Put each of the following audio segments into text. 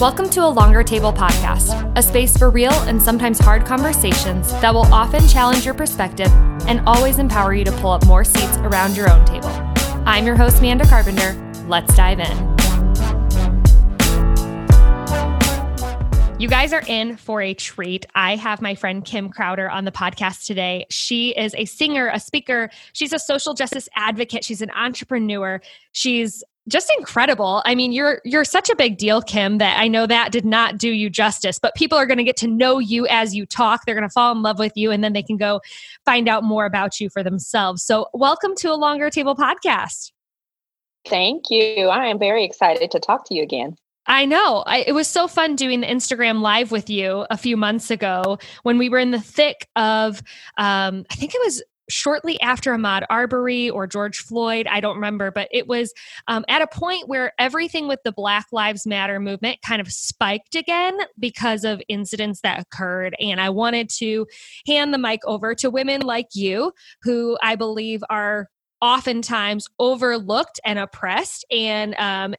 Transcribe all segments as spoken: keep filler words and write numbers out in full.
Welcome to A Longer Table Podcast, a space for real and sometimes hard conversations that will often challenge your perspective and always empower you to pull up more seats around your own table. I'm your host, Amanda Carpenter. Let's dive in. You guys are in for a treat. I have my friend Kim Crowder on the podcast today. She is a singer, a speaker. She's a social justice advocate. She's an entrepreneur. She's just incredible. I mean, you're you're such a big deal, Kim, that I know that did not do you justice, but people are going to get to know you as you talk. They're going to fall in love with you, and then they can go find out more about you for themselves. So welcome to A Longer Table Podcast. Thank you. I am very excited to talk to you again. I know. I, it was so fun doing the Instagram live with you a few months ago when we were in the thick of, um, I think it was shortly after Ahmaud Arbery or George Floyd, I don't remember, but it was um, at a point where everything with the Black Lives Matter movement kind of spiked again because of incidents that occurred. And I wanted to hand the mic over to women like you, who I believe are oftentimes overlooked and oppressed. And um,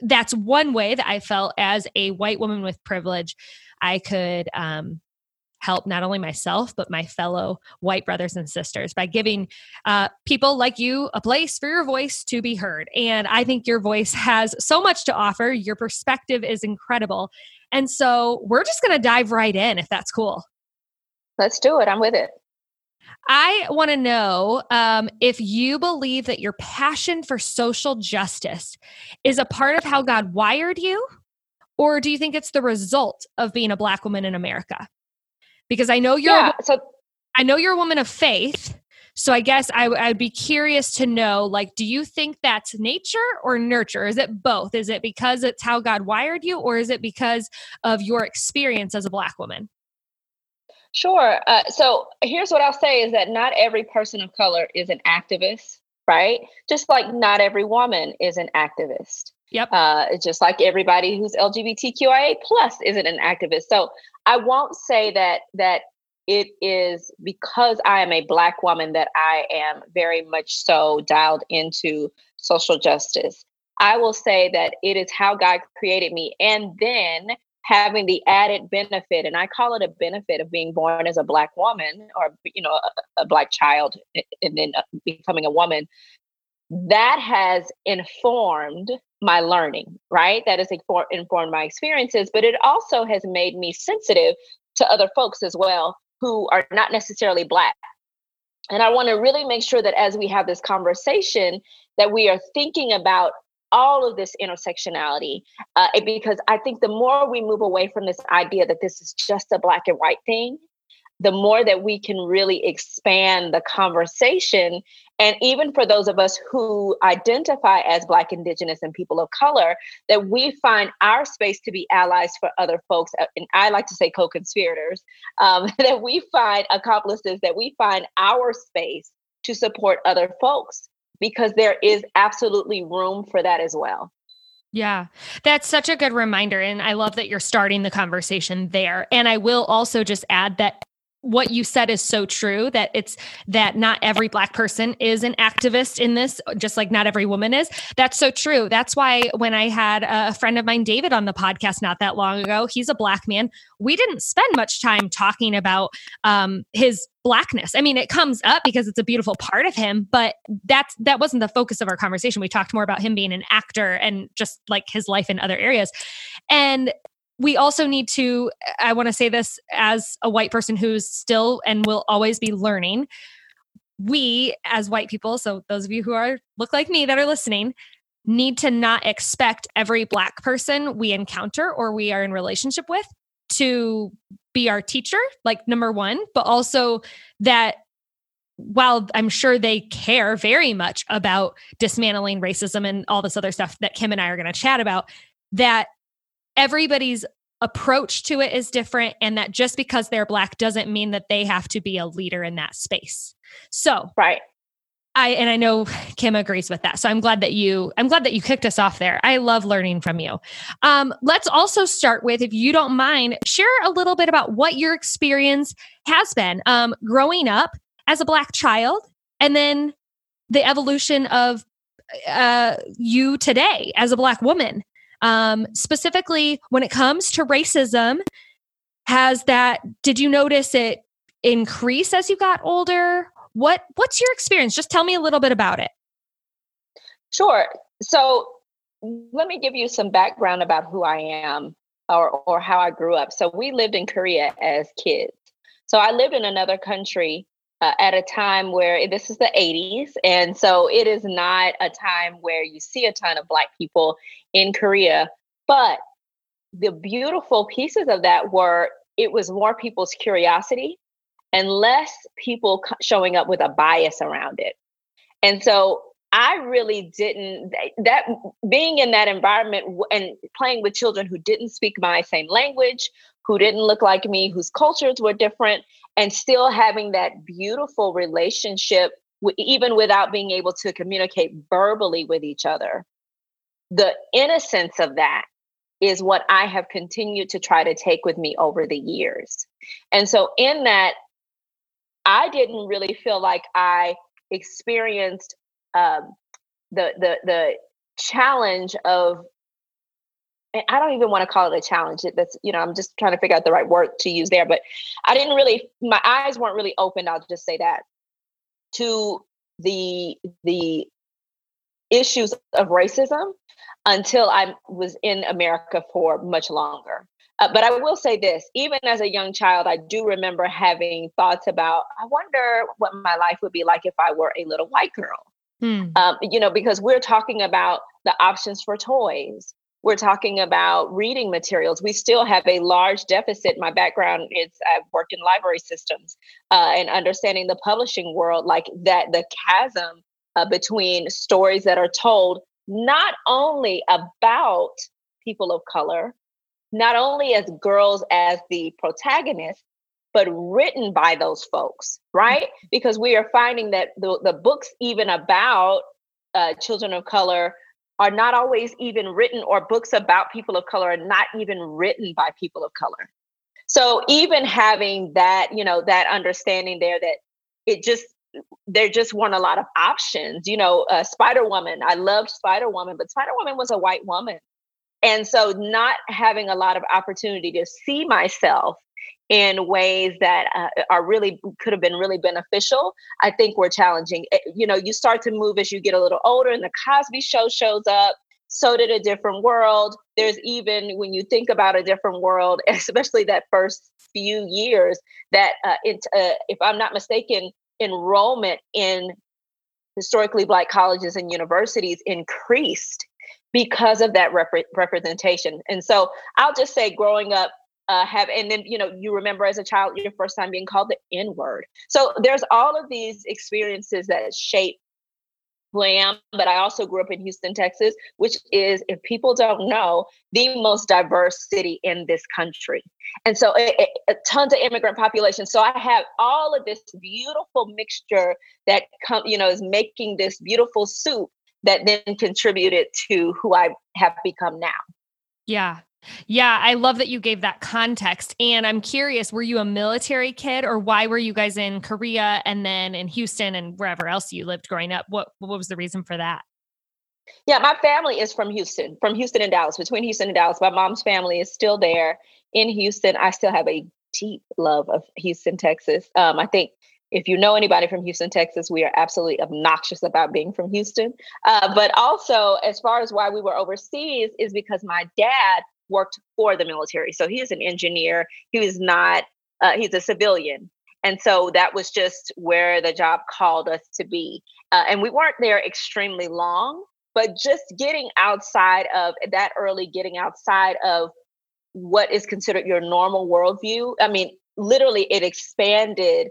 that's one way that I felt as a white woman with privilege, I could um, help not only myself, but my fellow white brothers and sisters by giving uh, people like you a place for your voice to be heard. And I think your voice has so much to offer. Your perspective is incredible. And so we're just going to dive right in, if that's cool. Let's do it. I'm with it. I want to know um, if you believe that your passion for social justice is a part of how God wired you, or do you think it's the result of being a Black woman in America? Because I know you're, yeah, a, so, I know you're a woman of faith. So I guess I, I'd be curious to know, like, do you think that's nature or nurture? Is it both? Is it because it's how God wired you, or is it because of your experience as a Black woman? Sure. Uh, so here's what I'll say is that not every person of color is an activist, right? Just like not every woman is an activist. Yep. Uh, just like everybody who's L G B T Q I A plus isn't an activist. So I won't say that that it is because I am a Black woman that I am very much so dialed into social justice. I will say that it is how God created me, and then having the added benefit, and I call it a benefit, of being born as a Black woman, or, you know, a, a Black child, and then becoming a woman, that has informed my learning, right? That has informed my experiences, but it also has made me sensitive to other folks as well who are not necessarily Black. And I want to really make sure that as we have this conversation, that we are thinking about all of this intersectionality, uh, because I think the more we move away from this idea that this is just a Black and white thing, the more that we can really expand the conversation. And even for those of us who identify as Black, Indigenous, and people of color, that we find our space to be allies for other folks. And I like to say co-conspirators, um, that we find accomplices, that we find our space to support other folks, because there is absolutely room for that as well. Yeah, that's such a good reminder. And I love that you're starting the conversation there. And I will also just add that what you said is so true, that it's that not every Black person is an activist in this, just like not every woman is. That's so true. That's why when I had a friend of mine, David, on the podcast not that long ago, he's a Black man, we didn't spend much time talking about um, his Blackness. I mean, it comes up because it's a beautiful part of him, but that's, that wasn't the focus of our conversation. We talked more about him being an actor and just like his life in other areas. And we also need to, I want to say this as a white person who's still and will always be learning. We as white people, so those of you who are look like me that are listening, need to not expect every Black person we encounter or we are in relationship with to be our teacher, like number one, but also that while I'm sure they care very much about dismantling racism and all this other stuff that Kim and I are going to chat about, that everybody's approach to it is different, and that just because they're Black doesn't mean that they have to be a leader in that space. So, right. I and I know Kim agrees with that. So I'm glad that you I'm glad that you kicked us off there. I love learning from you. Um, let's also start with, if you don't mind, share a little bit about what your experience has been um, growing up as a Black child, and then the evolution of uh, you today as a Black woman. um, specifically when it comes to racism. Has that, did you notice it increase as you got older? What, what's your experience? Just tell me a little bit about it. Sure. So let me give you some background about who I am or, or how I grew up. So we lived in Korea as kids. So I lived in another country uh, at a time where this is the eighties. And so it is not a time where you see a ton of Black people in Korea. But the beautiful pieces of that were it was more people's curiosity and less people showing up with a bias around it. And so I really didn't, that being in that environment and playing with children who didn't speak my same language, who didn't look like me, whose cultures were different, and still having that beautiful relationship, w- even without being able to communicate verbally with each other. The innocence of that is what I have continued to try to take with me over the years. And so in that, I didn't really feel like I experienced Um, the the the challenge of, and I don't even want to call it a challenge. That's, you know, I'm just trying to figure out the right word to use there. But I didn't really, my eyes weren't really open. I'll just say that, to the the issues of racism until I was in America for much longer. Uh, but I will say this, even as a young child, I do remember having thoughts about, I wonder what my life would be like if I were a little white girl. Hmm. Um, you know, because we're talking about the options for toys. We're talking about reading materials. We still have a large deficit. My background is I've worked in library systems uh, and understanding the publishing world, like that, the chasm uh, between stories that are told, not only about people of color, not only as girls as the protagonists, but written by those folks, right? Because we are finding that the, the books even about uh, children of color are not always even written, or books about people of color are not even written by people of color. So even having that, you know, that understanding there that it just, there just weren't a lot of options. You know, uh, Spider-Woman, I loved Spider-Woman, but Spider-Woman was a white woman. And so not having a lot of opportunity to see myself in ways that uh, are really could have been really beneficial, I think were challenging. You know, you start to move as you get a little older, and the Cosby Show shows up. So did A Different World. There's even, when you think about A Different World, especially that first few years, that uh, it, uh, if I'm not mistaken, enrollment in historically Black colleges and universities increased because of that rep- representation. And so I'll just say growing up, Uh, have and then, you know, you remember as a child, your first time being called the N-word. So there's all of these experiences that shape who I am. But I also grew up in Houston, Texas, which is, if people don't know, the most diverse city in this country. And so it, it, it, tons of immigrant population. So I have all of this beautiful mixture that, com- you know, is making this beautiful soup that then contributed to who I have become now. Yeah. Yeah, I love that you gave that context. And I'm curious, were you a military kid, or why were you guys in Korea and then in Houston and wherever else you lived growing up? What what was the reason for that? Yeah, my family is from Houston, from Houston and Dallas, between Houston and Dallas. My mom's family is still there in Houston. I still have a deep love of Houston, Texas. Um, I think if you know anybody from Houston, Texas, we are absolutely obnoxious about being from Houston. Uh, but also, as far as why we were overseas, is because my dad worked for the military. So he is an engineer. He was not, uh, he's a civilian. And so that was just where the job called us to be. Uh, and we weren't there extremely long, but just getting outside of that early, getting outside of what is considered your normal worldview. I mean, literally it expanded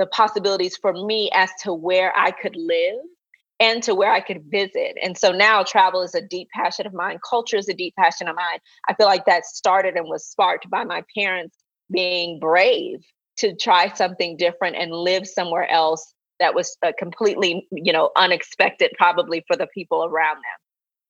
the possibilities for me as to where I could live and to where I could visit. And so now travel is a deep passion of mine. Culture is a deep passion of mine. I feel like that started and was sparked by my parents being brave to try something different and live somewhere else that was uh, completely, you know, unexpected, probably for the people around them.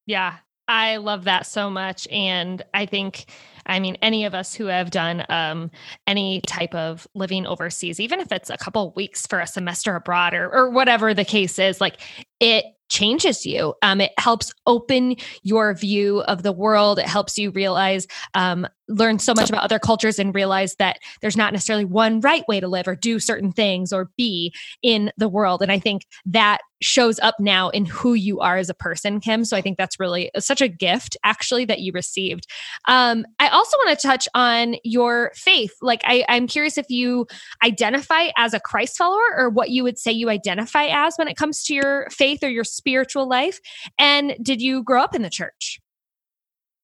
Yeah, I love that so much. And I think, I mean, any of us who have done um, any type of living overseas, even if it's a couple of weeks for a semester abroad, or, or whatever the case is, like it changes you. Um, it helps open your view of the world. It helps you realize, um, learn so much about other cultures and realize that there's not necessarily one right way to live or do certain things or be in the world. And I think that shows up now in who you are as a person, Kim. So I think that's really such a gift actually that you received. Um, I also want to touch on your faith. Like I, I'm curious if you identify as a Christ follower or what you would say you identify as when it comes to your faith or your spiritual life. And did you grow up in the church?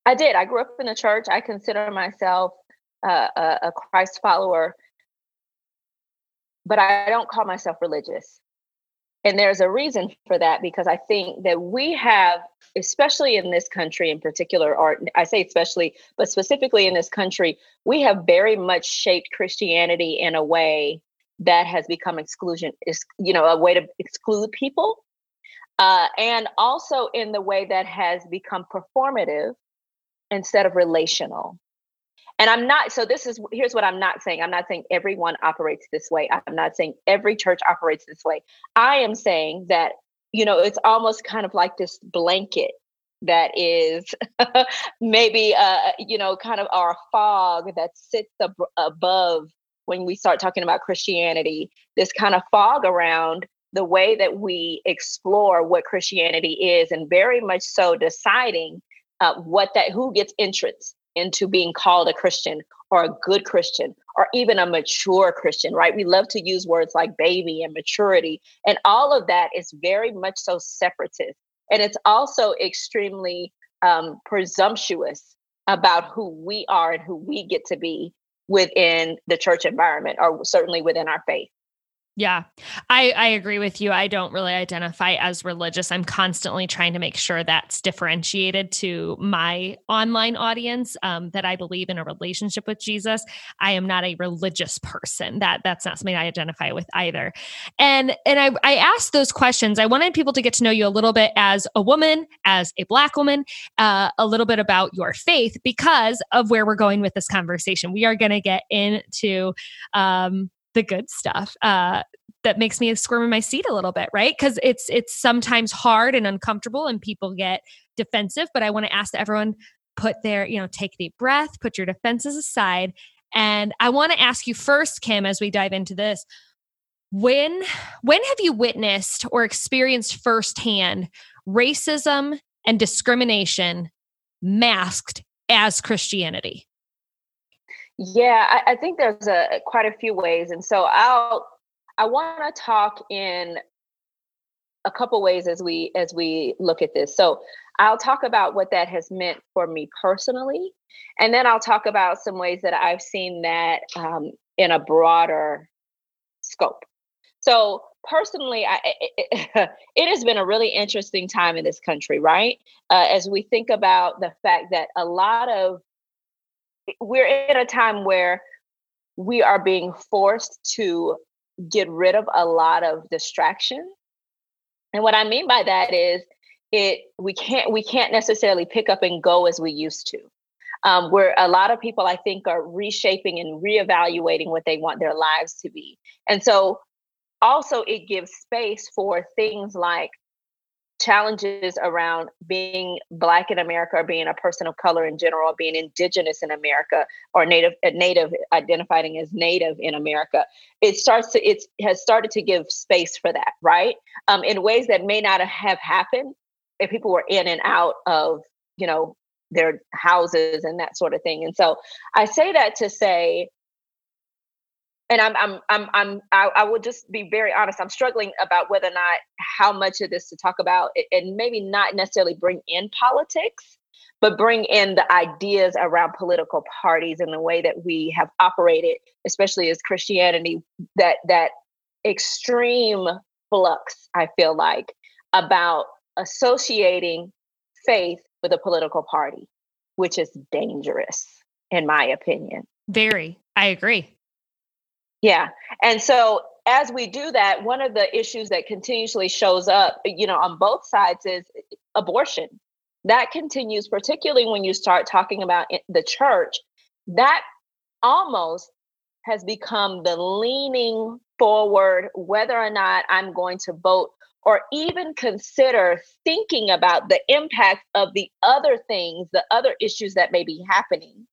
I did. I grew up in the church. I consider myself uh, a, a Christ follower, but I don't call myself religious. And there's a reason for that, because I think that we have, especially in this country in particular, or I say especially, but specifically in this country, we have very much shaped Christianity in a way that has become exclusion, is, you know, a way to exclude people. Uh, and also in the way that has become performative instead of relational. And I'm not, so this is, here's what I'm not saying. I'm not saying everyone operates this way. I'm not saying every church operates this way. I am saying that, you know, it's almost kind of like this blanket that is maybe, uh, you know, kind of our fog that sits ab- above when we start talking about Christianity, this kind of fog around the way that we explore what Christianity is, and very much so deciding uh, what that, who gets entrance into being called a Christian or a good Christian or even a mature Christian, right? We love to use words like baby and maturity, and all of that is very much so separatist. And it's also extremely um, presumptuous about who we are and who we get to be within the church environment, or certainly within our faith. Yeah, I, I agree with you. I don't really identify as religious. I'm constantly trying to make sure that's differentiated to my online audience, um, that I believe in a relationship with Jesus. I am not a religious person. That that's not something I identify with either. And and I, I asked those questions. I wanted people to get to know you a little bit as a woman, as a Black woman, uh, a little bit about your faith, because of where we're going with this conversation. We are going to get into... Um, the good stuff uh, that makes me squirm in my seat a little bit, right? Because it's it's sometimes hard and uncomfortable, and people get defensive. But I want to ask that everyone put their, you know, take a deep breath, put your defenses aside, and I want to ask you first, Kim, as we dive into this, when when have you witnessed or experienced firsthand racism and discrimination masked as Christianity? Yeah, I, I think there's a quite a few ways, and so I'll I want to talk in a couple ways as we as we look at this. So I'll talk about what that has meant for me personally, and then I'll talk about some ways that I've seen that um, in a broader scope. So personally, I, it, it has been a really interesting time in this country, right? Uh, as we think about the fact that a lot of we're in a time where we are being forced to get rid of a lot of distraction. And what I mean by that is it we can't we can't necessarily pick up and go as we used to. Um, where a lot of people, I think, are reshaping and reevaluating what they want their lives to be. And so also it gives space for things like challenges around being Black in America, or being a person of color in general, being indigenous in America, or native, native identifying as native in America. It starts to, it has started to give space for that, right? Um, in ways that may not have happened if people were in and out of, you know, their houses and that sort of thing. And so I say that to say, and I'm, I'm, I'm, I'm, I, I will just be very honest. I'm struggling about whether or not how much of this to talk about, and maybe not necessarily bring in politics, but bring in the ideas around political parties and the way that we have operated, especially as Christianity, that, that extreme flux, I feel like, about associating faith with a political party, which is dangerous, in my opinion. Very, I agree. Yeah. And so as we do that, one of the issues that continuously shows up, you know, on both sides is abortion. That continues, particularly when you start talking about the church, that almost has become the leaning forward, whether or not I'm going to vote or even consider thinking about the impact of the other things, the other issues that may be happening,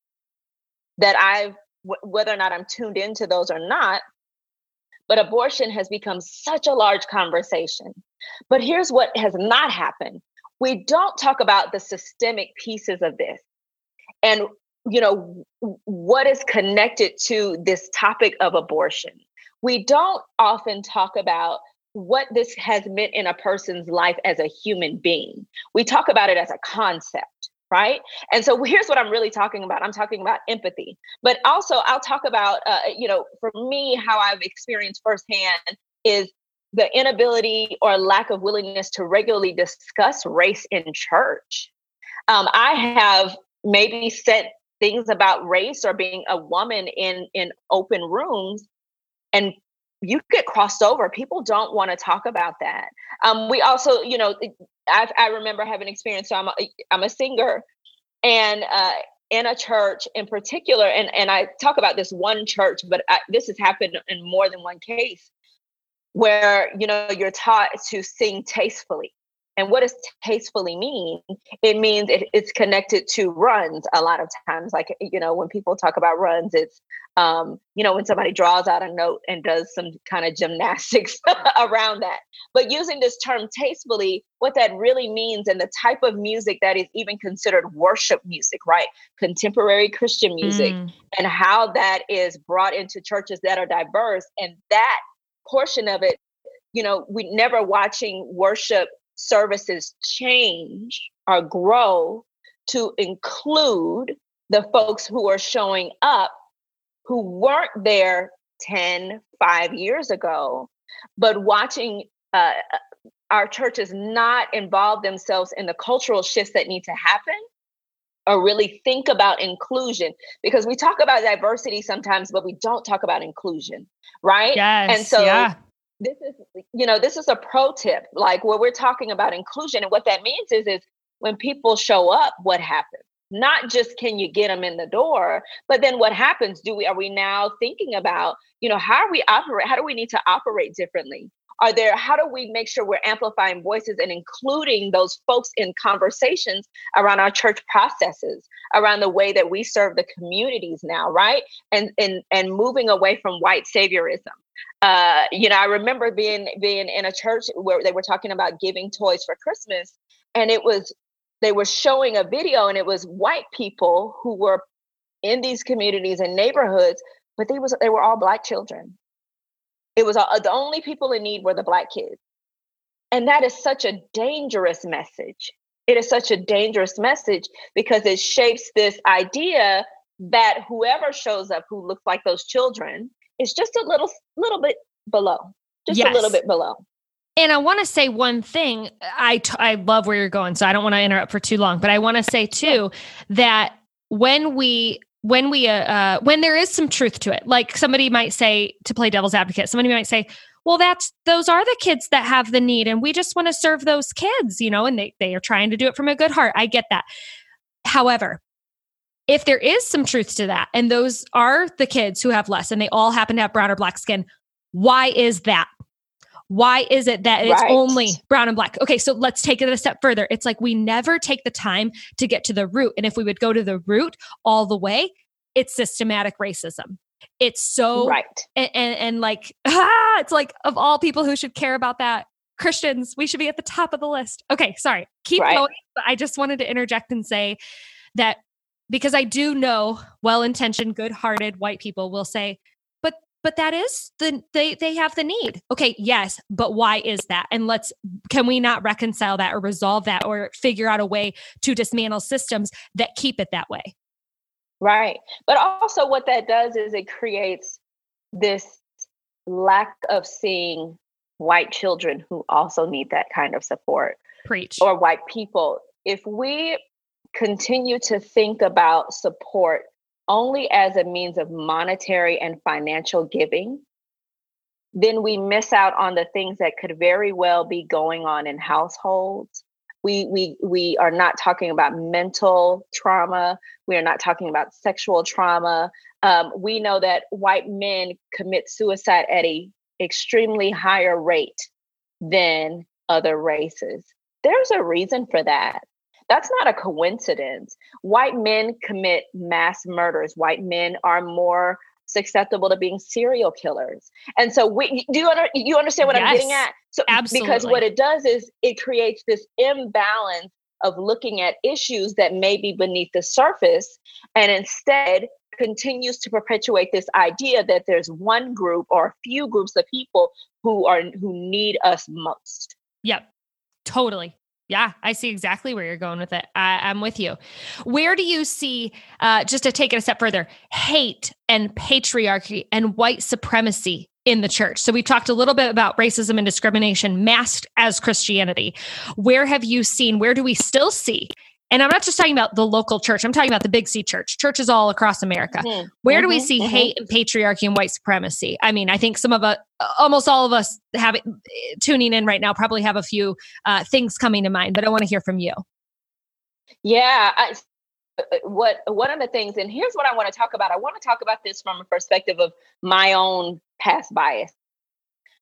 that I've, w- whether or not I'm tuned into those or not, but abortion has become such a large conversation. But here's what has not happened. We don't talk about the systemic pieces of this. And, you know, what is connected to this topic of abortion? We don't often talk about what this has meant in a person's life as a human being. We talk about it as a concept, right? And so here's what I'm really talking about. I'm talking about empathy, but also I'll talk about, uh, you know, for me, how I've experienced firsthand is the inability or lack of willingness to regularly discuss race in church. Um, I have maybe said things about race or being a woman in, in open rooms, and you get crossed over. People don't want to talk about that. Um, we also, you know, I, I remember having experience. So I'm a, I'm a singer, and uh, in a church in particular, and, and I talk about this one church, but I, this has happened in more than one case, where, you know, you're taught to sing tastefully. And what does tastefully mean? It means it, it's connected to runs a lot of times. Like, you know, when people talk about runs, it's, um, you know, when somebody draws out a note and does some kind of gymnastics around that. But using this term tastefully, what that really means, and the type of music that is even considered worship music, right? Contemporary Christian music, mm. and how that is brought into churches that are diverse. And that portion of it, you know, we never watching worship services change or grow to include the folks who are showing up who weren't there ten, five years ago, but watching uh, our churches not involve themselves in the cultural shifts that need to happen or really think about inclusion, because we talk about diversity sometimes, but we don't talk about inclusion, right? Yes, and so yeah. This is, you know, this is a pro tip, like what we're talking about inclusion. And what that means is, is when people show up, what happens? Not just, can you get them in the door, but then what happens? Do we, are we now thinking about, you know, how are we operate? How do we need to operate differently? Are there, how do we make sure we're amplifying voices and including those folks in conversations around our church processes, around the way that we serve the communities now, right? And, and, and moving away from white saviorism. Uh, you know, I remember being, being in a church where they were talking about giving toys for Christmas, and it was, they were showing a video, and it was white people who were in these communities and neighborhoods, but they was, they were all Black children. It was all, the only people in need were the Black kids. And that is such a dangerous message. It is such a dangerous message because it shapes this idea that whoever shows up who looks like those children is just a little, little bit below, just yes. a little bit below. And I want to say one thing. I, t- I love where you're going, so I don't want to interrupt for too long, but I want to say too, that when we when we, uh, uh, when there is some truth to it, like somebody might say, to play devil's advocate, somebody might say, well, that's, those are the kids that have the need, and we just want to serve those kids, you know, and they, they are trying to do it from a good heart. I get that. However, if there is some truth to that, and those are the kids who have less, and they all happen to have brown or Black skin, why is that? Why is it that it's right. only brown and Black? Okay, so let's take it a step further. It's like we never take the time to get to the root. And if we would go to the root all the way, it's systematic racism. It's so, right. and, and, and like, ah, it's like, of all people who should care about that, Christians, we should be at the top of the list. Okay, sorry, keep right. going. But I just wanted to interject and say that, because I do know well-intentioned, good-hearted white people will say, but that is the, they, they have the need. Okay. Yes. But why is that? And let's, can we not reconcile that or resolve that or figure out a way to dismantle systems that keep it that way? Right. But also what that does is it creates this lack of seeing white children who also need that kind of support. Preach. Or white people. If we continue to think about support only as a means of monetary and financial giving, then we miss out on the things that could very well be going on in households. We we we are not talking about mental trauma. We are not talking about sexual trauma. Um, we know that white men commit suicide at an extremely higher rate than other races. There's a reason for that. That's not a coincidence. White men commit mass murders. White men are more susceptible to being serial killers. And so we do you, under, you understand what yes, I'm getting at? So absolutely. Because what it does is it creates this imbalance of looking at issues that may be beneath the surface and instead continues to perpetuate this idea that there's one group or a few groups of people who are who need us most. Yep. Totally. Yeah, I see exactly where you're going with it. I, I'm with you. Where do you see, uh, just to take it a step further, hate and patriarchy and white supremacy in the church? So we've talked a little bit about racism and discrimination masked as Christianity. Where have you seen, where do we still see? And I'm not just talking about the local church. I'm talking about the Big C church, churches all across America. Mm-hmm. Where do we see mm-hmm. hate and patriarchy and white supremacy? I mean, I think some of us, almost all of us have tuning in right now probably have a few uh, things coming to mind, but I want to hear from you. Yeah. I, what one of the things, and here's what I want to talk about. I want to talk about this from a perspective of my own past bias,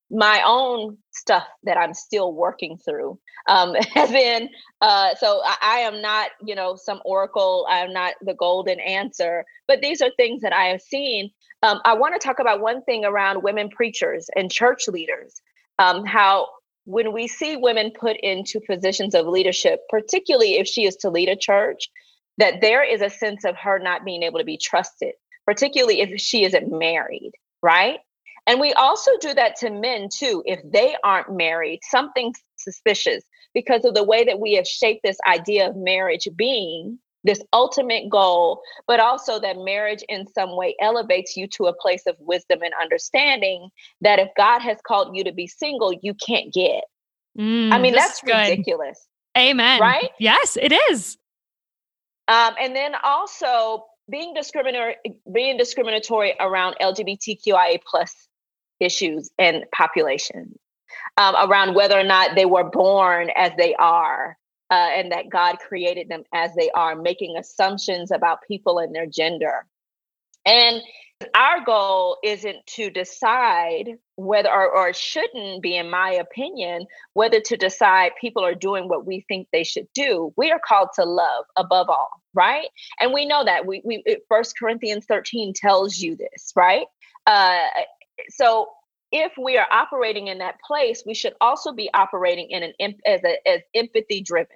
my own stuff that I'm still working through. Um, as in, uh, so I, I am not, you know, some oracle. I am not the golden answer, but these are things that I have seen. Um, I want to talk about one thing around women preachers and church leaders, um, how when we see women put into positions of leadership, particularly if she is to lead a church, that there is a sense of her not being able to be trusted, particularly if she isn't married, right? And we also do that to men too. If they aren't married, something's suspicious because of the way that we have shaped this idea of marriage being this ultimate goal, but also that marriage in some way elevates you to a place of wisdom and understanding that if God has called you to be single, you can't get. Mm, I mean, that's ridiculous. Amen. Right? Yes, it is. Um, and then also being discriminatory, being discriminatory around L G B T Q I A plus issues and populations, um, around whether or not they were born as they are, uh, and that God created them as they are, making assumptions about people and their gender. And our goal isn't to decide whether, or, or shouldn't be, in my opinion, whether to decide people are doing what we think they should do. We are called to love above all, right? And we know that. We, we First Corinthians thirteen tells you this, right? Uh, so if we are operating in that place, we should also be operating in an as, a, as empathy-driven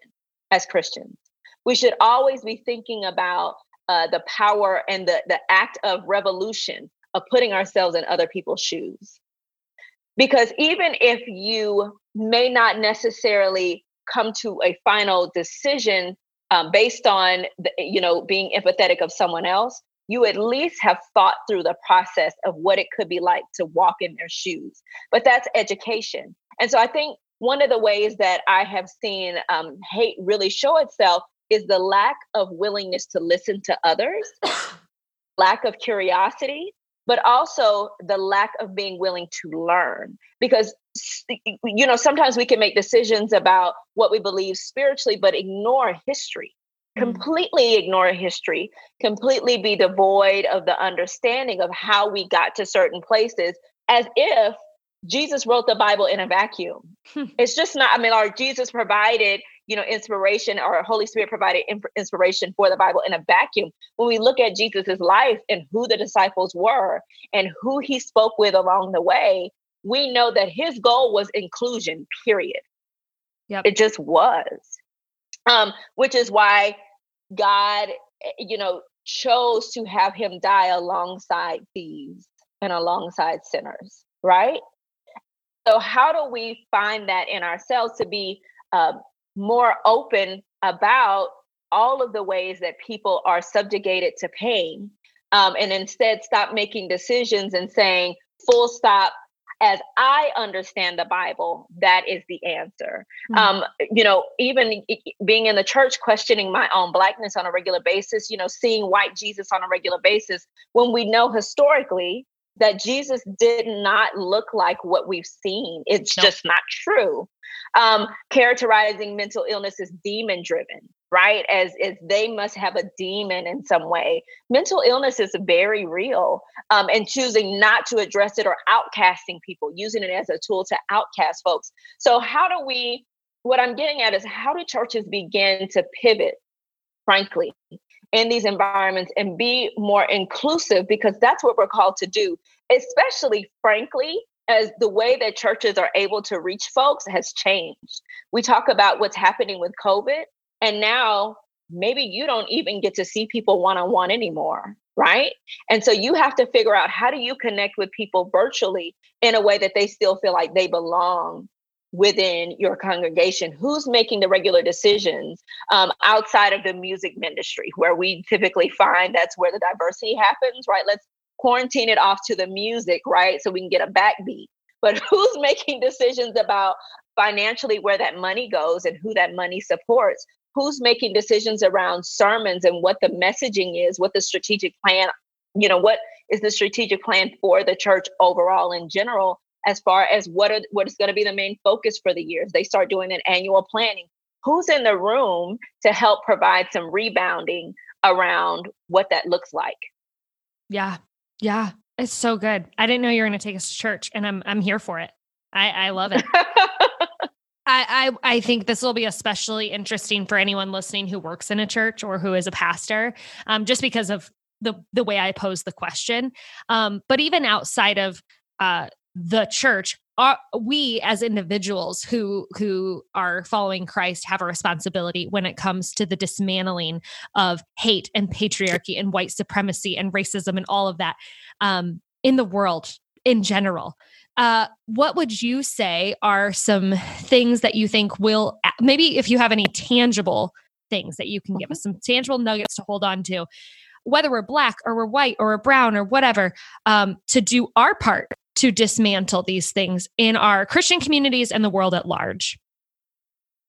as Christians. We should always be thinking about Uh, the power and the, the act of revolution of putting ourselves in other people's shoes. Because even if you may not necessarily come to a final decision um, based on, the, you know, being empathetic of someone else, you at least have thought through the process of what it could be like to walk in their shoes. But that's education. And so I think one of the ways that I have seen um, hate really show itself is the lack of willingness to listen to others, lack of curiosity, but also the lack of being willing to learn. Because, you know, sometimes we can make decisions about what we believe spiritually, but ignore history, mm-hmm. completely ignore history, completely be devoid of the understanding of how we got to certain places, as if Jesus wrote the Bible in a vacuum. Hmm. It's just not, I mean, our Jesus provided, you know, inspiration, or Holy Spirit provided in- inspiration for the Bible in a vacuum. When we look at Jesus's life and who the disciples were and who he spoke with along the way, we know that his goal was inclusion, period. Yep. It just was, um, which is why God, you know, chose to have him die alongside thieves and alongside sinners, right? So how do we find that in ourselves to be uh, more open about all of the ways that people are subjugated to pain, um, and instead stop making decisions and saying, full stop, as I understand the Bible, that is the answer. Mm-hmm. Um, you know, even being in the church, questioning my own blackness on a regular basis, you know, seeing white Jesus on a regular basis, when we know historically that Jesus did not look like what we've seen. It's nope. just not true. Um, characterizing mental illness as demon driven, right? As, as they must have a demon in some way. Mental illness is very real, um, and choosing not to address it or outcasting people, using it as a tool to outcast folks. So how do we, what I'm getting at is how do churches begin to pivot, frankly, in these environments and be more inclusive? Because that's what we're called to do, especially, frankly, as the way that churches are able to reach folks has changed. We talk about what's happening with COVID, and now maybe you don't even get to see people one-on-one anymore, right? And so you have to figure out, how do you connect with people virtually in a way that they still feel like they belong within your congregation? Who's making the regular decisions um, outside of the music ministry, where we typically find that's where the diversity happens, right? Let's quarantine it off to the music, right? So we can get a backbeat. But who's making decisions about financially where that money goes and who that money supports? Who's making decisions around sermons and what the messaging is, what the strategic plan, you know, what is the strategic plan for the church overall in general, as far as what are, what is going to be the main focus for the years? They start doing an annual planning. Who's in the room to help provide some rebounding around what that looks like? Yeah. Yeah. It's so good. I didn't know you were going to take us to church, and I'm, I'm here for it. I, I love it. I, I, I think this will be especially interesting for anyone listening who works in a church or who is a pastor, um, just because of the, the way I pose the question. Um, but even outside of, uh, the church, are we as individuals who who are following Christ have a responsibility when it comes to the dismantling of hate and patriarchy and white supremacy and racism and all of that um, in the world in general. Uh, what would you say are some things that you think will, maybe if you have any tangible things that you can give us, some tangible nuggets to hold on to, whether we're Black or we're white or we're brown or whatever, um, to do our part to dismantle these things in our Christian communities and the world at large?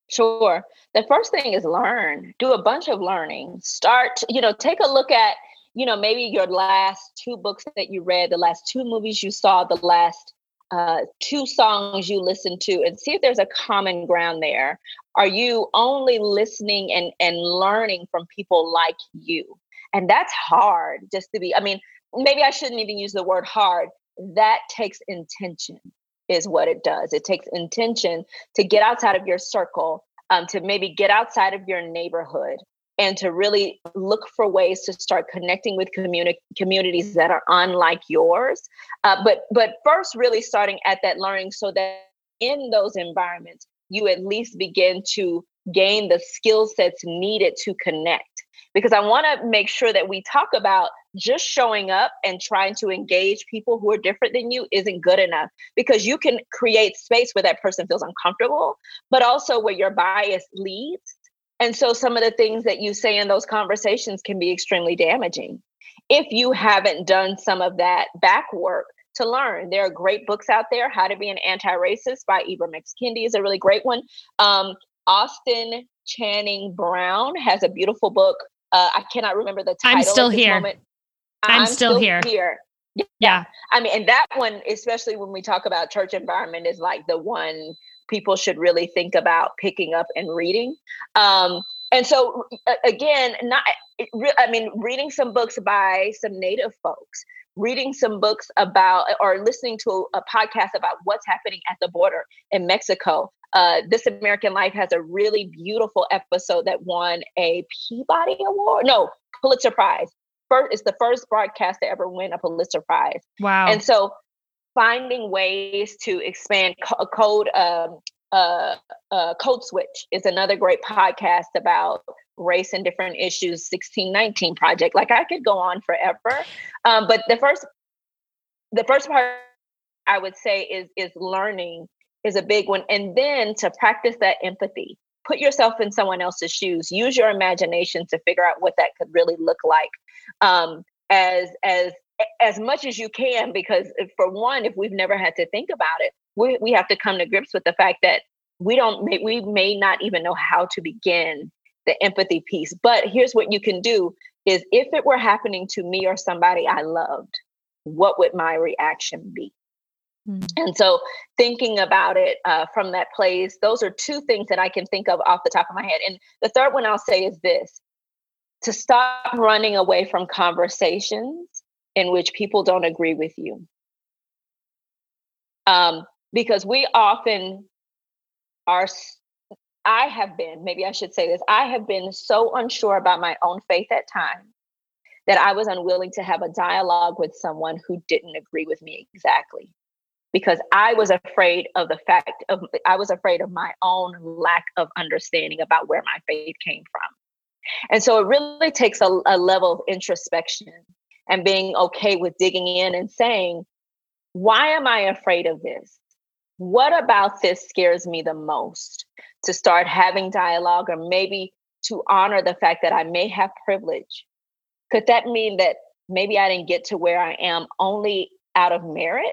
Sure. The first thing is learn, do a bunch of learning. Start, you know, take a look at, you know, maybe your last two books that you read, the last two movies you saw, the last uh, two songs you listened to, and see if there's a common ground there. Are you only listening and, and learning from people like you? And that's hard just to be, I mean, maybe I shouldn't even use the word hard. That takes intention is what it does. It takes intention to get outside of your circle, um, to maybe get outside of your neighborhood, and to really look for ways to start connecting with communi- communities that are unlike yours. Uh, but but first, really starting at that learning so that in those environments, you at least begin to gain the skill sets needed to connect. Because I want to make sure that we talk about just showing up and trying to engage people who are different than you isn't good enough, because you can create space where that person feels uncomfortable, but also where your bias leads. And so some of the things that you say in those conversations can be extremely damaging if you haven't done some of that back work to learn. There are great books out there. How to Be an Anti-Racist by Ibram X. Kendi is a really great one. Um, Austin Channing Brown has a beautiful book. Uh, I cannot remember the title. I'm still here. Moment. I'm, I'm still, still here. here. Yeah. yeah. I mean, and that one, especially when we talk about church environment, is like the one people should really think about picking up and reading. Um, and so again, not, I mean, reading some books by some Native folks, reading some books about, or listening to a podcast about what's happening at the border in Mexico. Uh, This American Life has a really beautiful episode that won a Peabody Award. No, Pulitzer Prize. First, it's the first broadcast to ever win a Pulitzer Prize. Wow. And so finding ways to expand co- code, um, uh, uh, Codeswitch is another great podcast about race and different issues, sixteen nineteen Project. Like, I could go on forever. Um, but the first, the first part I would say is, is learning is a big one. And then to practice that empathy, put yourself in someone else's shoes, use your imagination to figure out what that could really look like. Um, as, as, as much as you can, because if, for one, if we've never had to think about it, we, we have to come to grips with the fact that we don't, may, we may not even know how to begin the empathy piece. But here's what you can do is, if it were happening to me or somebody I loved, what would my reaction be? Mm-hmm. And so thinking about it uh, from that place, those are two things that I can think of off the top of my head. And the third one I'll say is this, to stop running away from conversations in which people don't agree with you. Um, because we often are, I have been, maybe I should say this, I have been so unsure about my own faith at times that I was unwilling to have a dialogue with someone who didn't agree with me exactly. Because I was afraid of the fact of, I was afraid of my own lack of understanding about where my faith came from. And so it really takes a, a level of introspection and being okay with digging in and saying, why am I afraid of this? What about this scares me the most? To start having dialogue, or maybe to honor the fact that I may have privilege. Could that mean that maybe I didn't get to where I am only out of merit?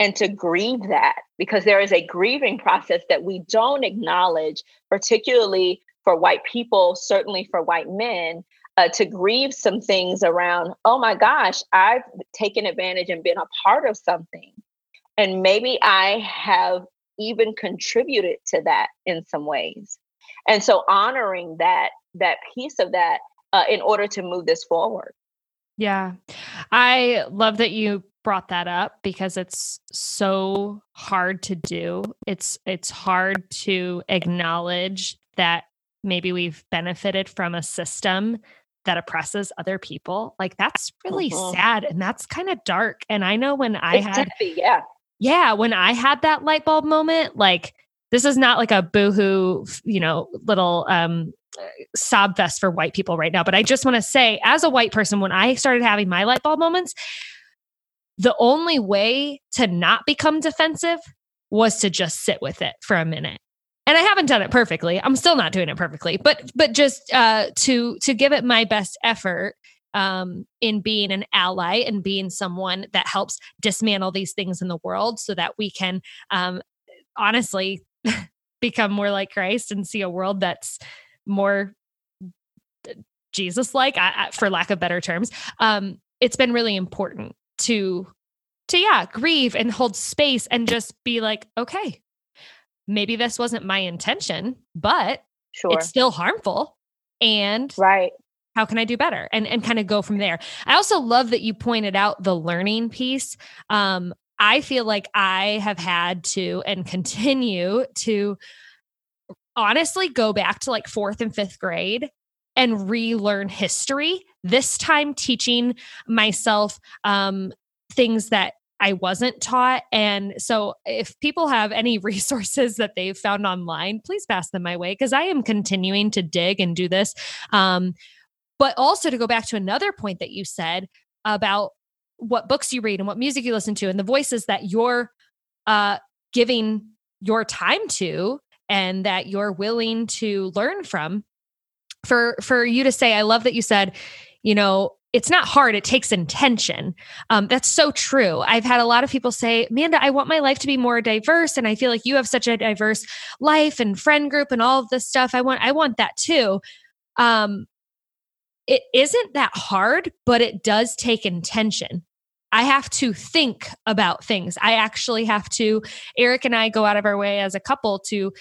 And to grieve that, because there is a grieving process that we don't acknowledge, particularly for white people, certainly for white men, uh, to grieve some things around, oh my gosh, I've taken advantage and been a part of something. And maybe I have even contributed to that in some ways. And so honoring that, that piece of that uh, in order to move this forward. Yeah. I love that you brought that up, because it's so hard to do. It's, it's hard to acknowledge that maybe we've benefited from a system that oppresses other people. Like, that's really mm-hmm. sad. And that's kind of dark. And I know when I it's had, deadly, yeah. yeah, when I had that light bulb moment, like, this is not like a boohoo, you know, little, um, sob fest for white people right now. But I just want to say, as a white person, when I started having my light bulb moments, the only way to not become defensive was to just sit with it for a minute. And I haven't done it perfectly. I'm still not doing it perfectly, but, but just, uh, to, to give it my best effort, um, in being an ally and being someone that helps dismantle these things in the world so that we can, um, honestly become more like Christ and see a world that's more Jesus-like, I, I, for lack of better terms. Um, it's been really important to, to, yeah, grieve and hold space and just be like, okay, maybe this wasn't my intention, but sure, it's still harmful. And right, how can I do better? And, and kind of go from there. I also love that you pointed out the learning piece. Um, I feel like I have had to, and continue to, honestly go back to like fourth and fifth grade and relearn history, this time teaching myself um, things that I wasn't taught. And so if people have any resources that they've found online, please pass them my way, because I am continuing to dig and do this. Um, but also to go back to another point that you said about what books you read and what music you listen to and the voices that you're uh, giving your time to and that you're willing to learn from, for, for you to say, I love that you said, you know, it's not hard. It takes intention. Um, that's so true. I've had a lot of people say, Amanda, I want my life to be more diverse. And I feel like you have such a diverse life and friend group and all of this stuff. I want, I want that too. Um, it isn't that hard, but it does take intention. I have to think about things. I actually have to, Eric and I go out of our way as a couple to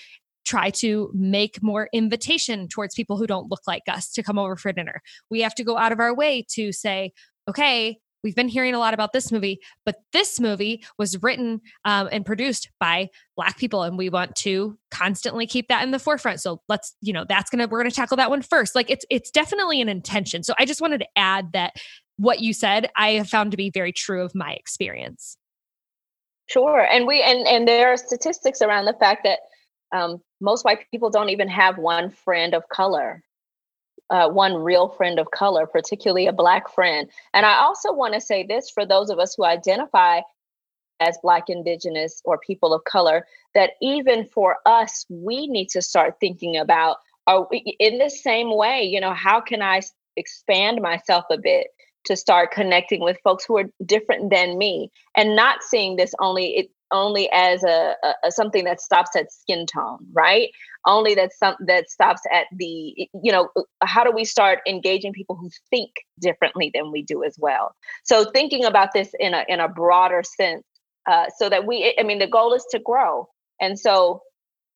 try to make more invitation towards people who don't look like us to come over for dinner. We have to go out of our way to say, okay, we've been hearing a lot about this movie, but this movie was written um, and produced by Black people. And we want to constantly keep that in the forefront. So let's, you know, that's going to, we're going to tackle that one first. Like it's, it's definitely an intention. So I just wanted to add that what you said, I have found to be very true of my experience. Sure. And we, and, and there are statistics around the fact that um, most white people don't even have one friend of color. Uh, one real friend of color, particularly a Black friend. And I also want to say this for those of us who identify as Black, Indigenous, or people of color, that even for us, we need to start thinking about, are we, in the same way, you know, how can I expand myself a bit to start connecting with folks who are different than me, and not seeing this only it only as a, a, a something that stops at skin tone, right? Only that some that stops at the, you know, how do we start engaging people who think differently than we do as well? So thinking about this in a in a broader sense uh, so that we, I mean, the goal is to grow. And so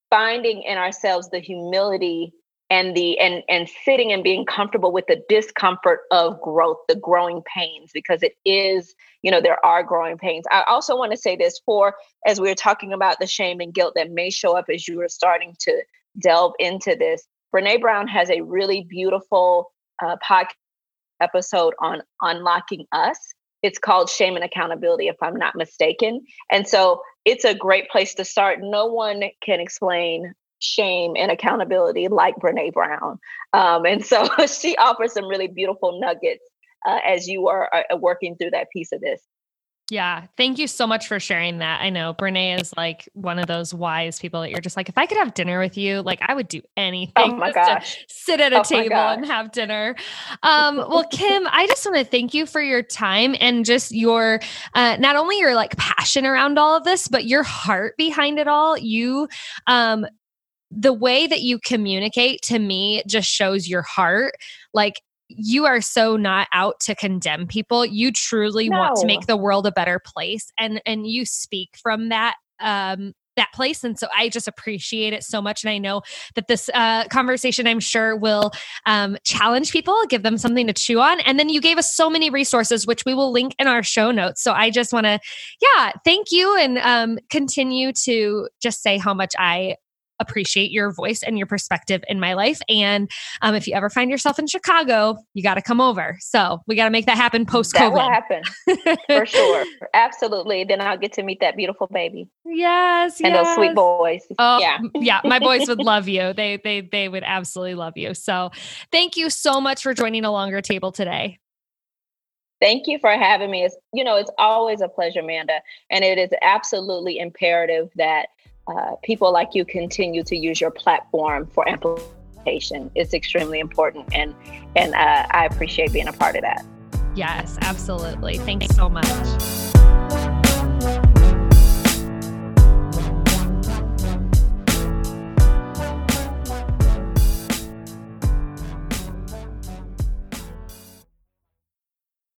finding in ourselves the humility and the, and, and sitting and being comfortable with the discomfort of growth, the growing pains, because it is, you know, there are growing pains. I also want to say this for, as we were talking about the shame and guilt that may show up as you were starting to delve into this, Brené Brown has a really beautiful uh, podcast episode on Unlocking Us. It's called Shame and Accountability, if I'm not mistaken. And so it's a great place to start. No one can explain shame and accountability like Brené Brown. Um, and so she offers some really beautiful nuggets uh, as you are, are working through that piece of this. Yeah. Thank you so much for sharing that. I know Brené is like one of those wise people that you're just like, if I could have dinner with you, like I would do anything. Oh my gosh. To sit at a oh table and have dinner. Um, well, Kim, I just want to thank you for your time and just your, uh, not only your like passion around all of this, but your heart behind it all. You, um, the way that you communicate to me just shows your heart. Like, you are so not out to condemn people. You truly no. want to make the world a better place. And, and you speak from that, um, that place. And so I just appreciate it so much. And I know that this uh, conversation, I'm sure, will um, challenge people, give them something to chew on. And then you gave us so many resources, which we will link in our show notes. So I just want to, yeah, thank you. And um, continue to just say how much I appreciate your voice and your perspective in my life. And um, if you ever find yourself in Chicago, you got to come over. So we got to make that happen post-COVID. That will happen for sure. Absolutely. Then I'll get to meet that beautiful baby. Yes. And yes. those sweet boys. Oh, yeah. yeah. My boys would love you. They, they, they would absolutely love you. So thank you so much for joining A Longer Table today. Thank you for having me. It's, you know, it's always a pleasure, Amanda. And it is absolutely imperative that Uh, people like you continue to use your platform for amplification. It's extremely important. And, and uh, I appreciate being a part of that. Yes, absolutely. Thanks so much.